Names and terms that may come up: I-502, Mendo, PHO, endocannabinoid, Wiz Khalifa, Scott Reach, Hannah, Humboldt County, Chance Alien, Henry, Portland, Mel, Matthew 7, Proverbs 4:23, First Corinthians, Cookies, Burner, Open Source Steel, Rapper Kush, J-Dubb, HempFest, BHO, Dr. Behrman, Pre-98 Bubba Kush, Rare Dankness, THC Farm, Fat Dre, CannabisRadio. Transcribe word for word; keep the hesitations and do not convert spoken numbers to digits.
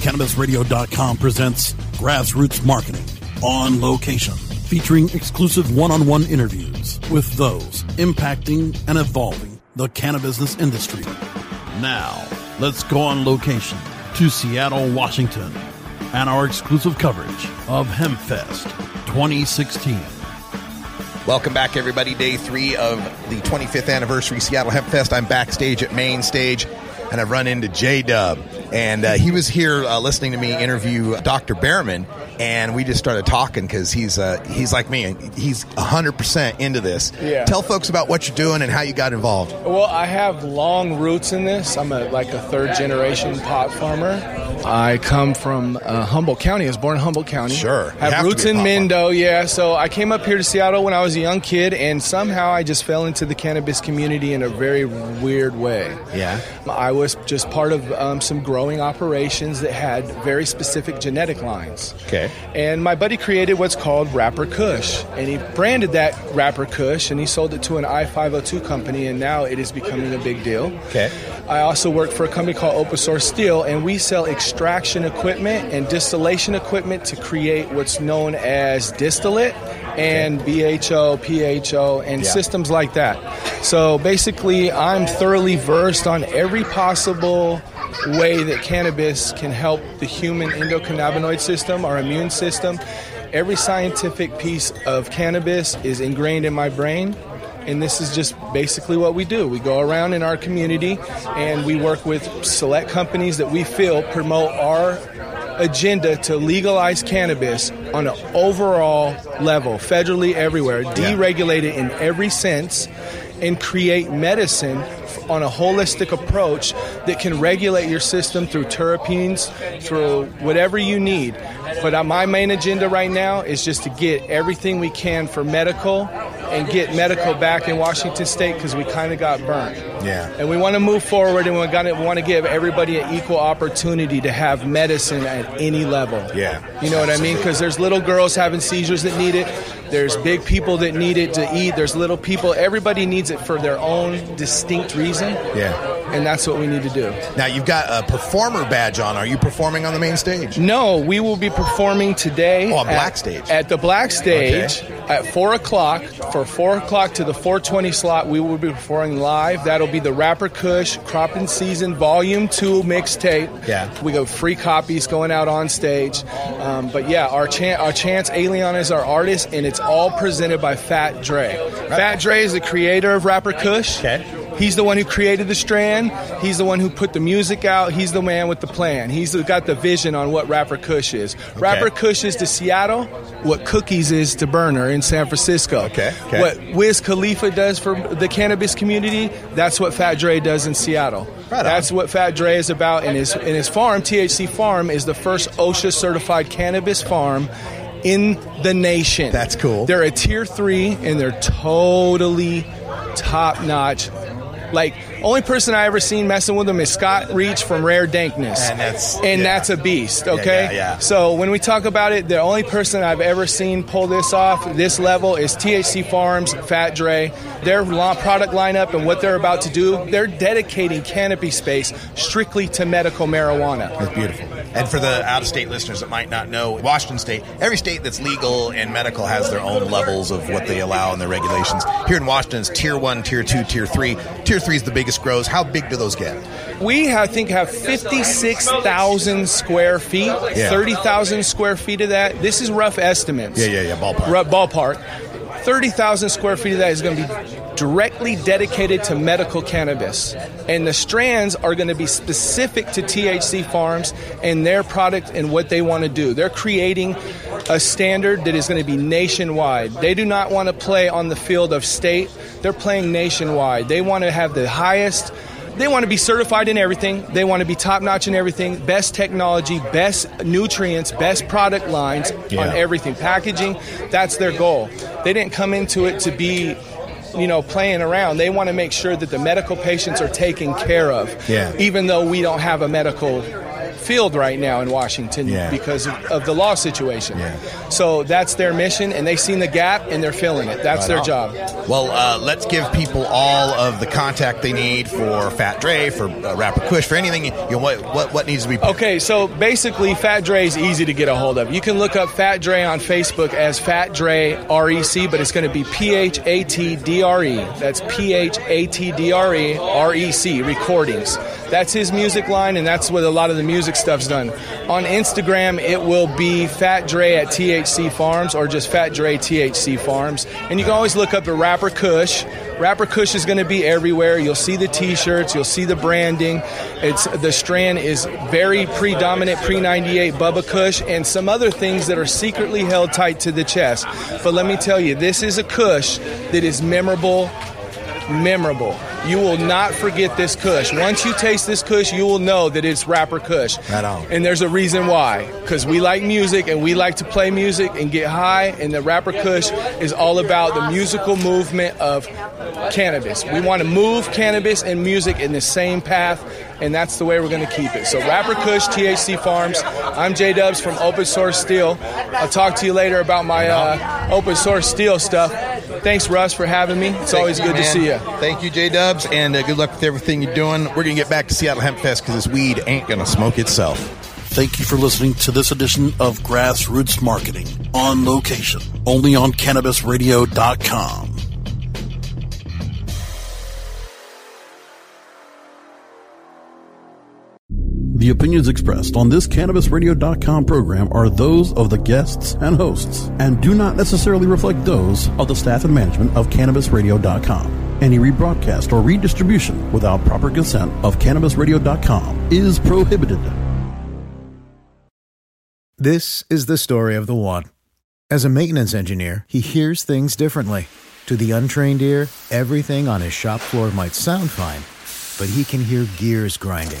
Cannabis Radio dot com presents Grassroots Marketing on location, featuring exclusive one-on-one interviews with those impacting and evolving the cannabis industry. Now, let's go on location to Seattle, Washington, and our exclusive coverage of HempFest twenty sixteen. Welcome back, everybody. Day three of the twenty-fifth anniversary Seattle HempFest. I'm backstage at Main Stage, and I've run into J-Dubb, and uh, he was here uh, listening to me interview Doctor Behrman, and we just started talking because he's uh, he's like me, and he's one hundred percent into this. Yeah. Tell folks about what you're doing and how you got involved. Well, I have long roots in this. I'm a, like a third-generation pot farmer. I come from uh, Humboldt County. I was born in Humboldt County. Sure. I have, have roots in Mendo, farmer. yeah. So I came up here to Seattle when I was a young kid, and somehow I just fell into the cannabis community in a very weird way. Yeah. I was was just part of um, some growing operations that had very specific genetic lines. Okay. And my buddy created what's called Rapper Kush, and he branded that Rapper Kush, and he sold it to an I five oh two company, and now it is becoming a big deal. Okay. I also work for a company called Open Source Steel, and we sell extraction equipment and distillation equipment to create what's known as distillate and B H O, P H O, and yeah. systems like that. So basically, I'm thoroughly versed on every possible way that cannabis can help the human endocannabinoid system, our immune system. Every scientific piece of cannabis is ingrained in my brain. And this is just basically what we do. We go around in our community and we work with select companies that we feel promote our agenda to legalize cannabis on an overall level, federally everywhere, deregulate it in every sense, and create medicine on a holistic approach that can regulate your system through terpenes, through whatever you need. But my main agenda right now is just to get everything we can for medical and get medical back in Washington State because we kind of got burnt. Yeah. And we want to move forward, and we want to give everybody an equal opportunity to have medicine at any level. Yeah. You know what I mean? Because there's little girls having seizures that need it. There's big people that need it to eat. There's little people. Everybody needs it for their own distinct reason. Yeah. And that's what we need to do. Now, you've got a performer badge on. Are you performing on the main stage? No, we will be performing today. Oh, a black at, stage. At the black stage okay. at four o'clock. For four o'clock to the four twenty slot, we will be performing live. That'll be the Rapper Kush Cropping Season Volume two mixtape. Yeah. We got free copies going out on stage. Um, but, yeah, our, chan- our Chance Alien is our artist, and it's all presented by Fat Dre. Right. Fat Dre is the creator of Rapper Kush. Okay. He's the one who created the strand. He's the one who put the music out. He's the man with the plan. He's got the vision on what Rapper Kush is. Okay. Rapper Kush is to Seattle what Cookies is to Burner in San Francisco. Okay. Okay. What Wiz Khalifa does for the cannabis community, that's what Fat Dre does in Seattle. Right. That's what Fat Dre is about. And his, and his farm, T H C Farm, is the first OSHA-certified cannabis farm in the nation. That's cool. They're a tier three, and they're totally top-notch Like, only person I ever seen messing with him is Scott Reach from Rare Dankness. And that's, and yeah. that's a beast, okay? Yeah, yeah, yeah. So when we talk about it, the only person I've ever seen pull this off, this level, is T H C Farms, Fat Dre. Their product lineup and what they're about to do, they're dedicating canopy space strictly to medical marijuana. That's beautiful. And for the out-of-state listeners that might not know, Washington State, every state that's legal and medical has their own levels of what they allow and their regulations. Here in Washington, it's Tier one, Tier two, Tier three. Tier three is the biggest grows. How big do those get? We, I think, have fifty-six thousand square feet, yeah. thirty thousand square feet of that. This is rough estimates. Yeah, yeah, yeah, ballpark. R- ballpark. thirty thousand square feet of that is going to be directly dedicated to medical cannabis. And the strands are going to be specific to T H C Farms and their product and what they want to do. They're creating a standard that is going to be nationwide. They do not want to play on the field of state. They're playing nationwide. They want to have the highest... They want to be certified in everything. They want to be top-notch in everything. Best technology, best nutrients, best product lines yeah. on everything. Packaging, that's their goal. They didn't come into it to be, you know, playing around. They want to make sure that the medical patients are taken care of, yeah. even though we don't have a medical field right now in Washington yeah. because of, of the law situation. Yeah. So that's their mission, and they've seen the gap, and they're filling it. That's right their on. job. Well, uh, let's give people all of the contact they need for Fat Dre, for uh, Rapper Kush, for anything. You know, what, what, what needs to be... Okay, so basically, Fat Dre is easy to get a hold of. You can look up Fat Dre on Facebook as Fat Dre R E C, but it's going to be P H A T D R E. That's P H A T D R E R E C, Recordings. That's his music line, and that's what a lot of the music stuff's done. On Instagram, it will be Fat Dre at T H C Farms or just Fat Dre T H C Farms. And you can always look up the Rapper Kush. Rapper Kush is going to be everywhere. You'll see the T-shirts. You'll see the branding. It's the strand is very predominant pre ninety-eight Bubba Kush and some other things that are secretly held tight to the chest. But let me tell you, this is a Kush that is memorable. Memorable. You will not forget this Kush. Once you taste this Kush, you will know that it's Rapper Kush. Right on. And there's a reason why. Because we like music, and we like to play music and get high, and the Rapper Kush is all about the musical movement of cannabis. We want to move cannabis and music in the same path, and that's the way we're going to keep it. So Rapper Kush, T H C Farms. I'm J-Dubbs from Open Source Steel. I'll talk to you later about my uh, Open Source Steel stuff. Thanks, Russ, for having me. It's always good to see you. Thank you, J-Dubbs, and uh, good luck with everything you're doing. We're going to get back to Seattle Hemp Fest because this weed ain't going to smoke itself. Thank you for listening to this edition of Grassroots Marketing on location, only on Cannabis Radio dot com. The opinions expressed on this Cannabis Radio dot com program are those of the guests and hosts and do not necessarily reflect those of the staff and management of Cannabis Radio dot com. Any rebroadcast or redistribution without proper consent of Cannabis Radio dot com is prohibited. This is the story of the one. As a maintenance engineer, he hears things differently. To the untrained ear, everything on his shop floor might sound fine, but he can hear gears grinding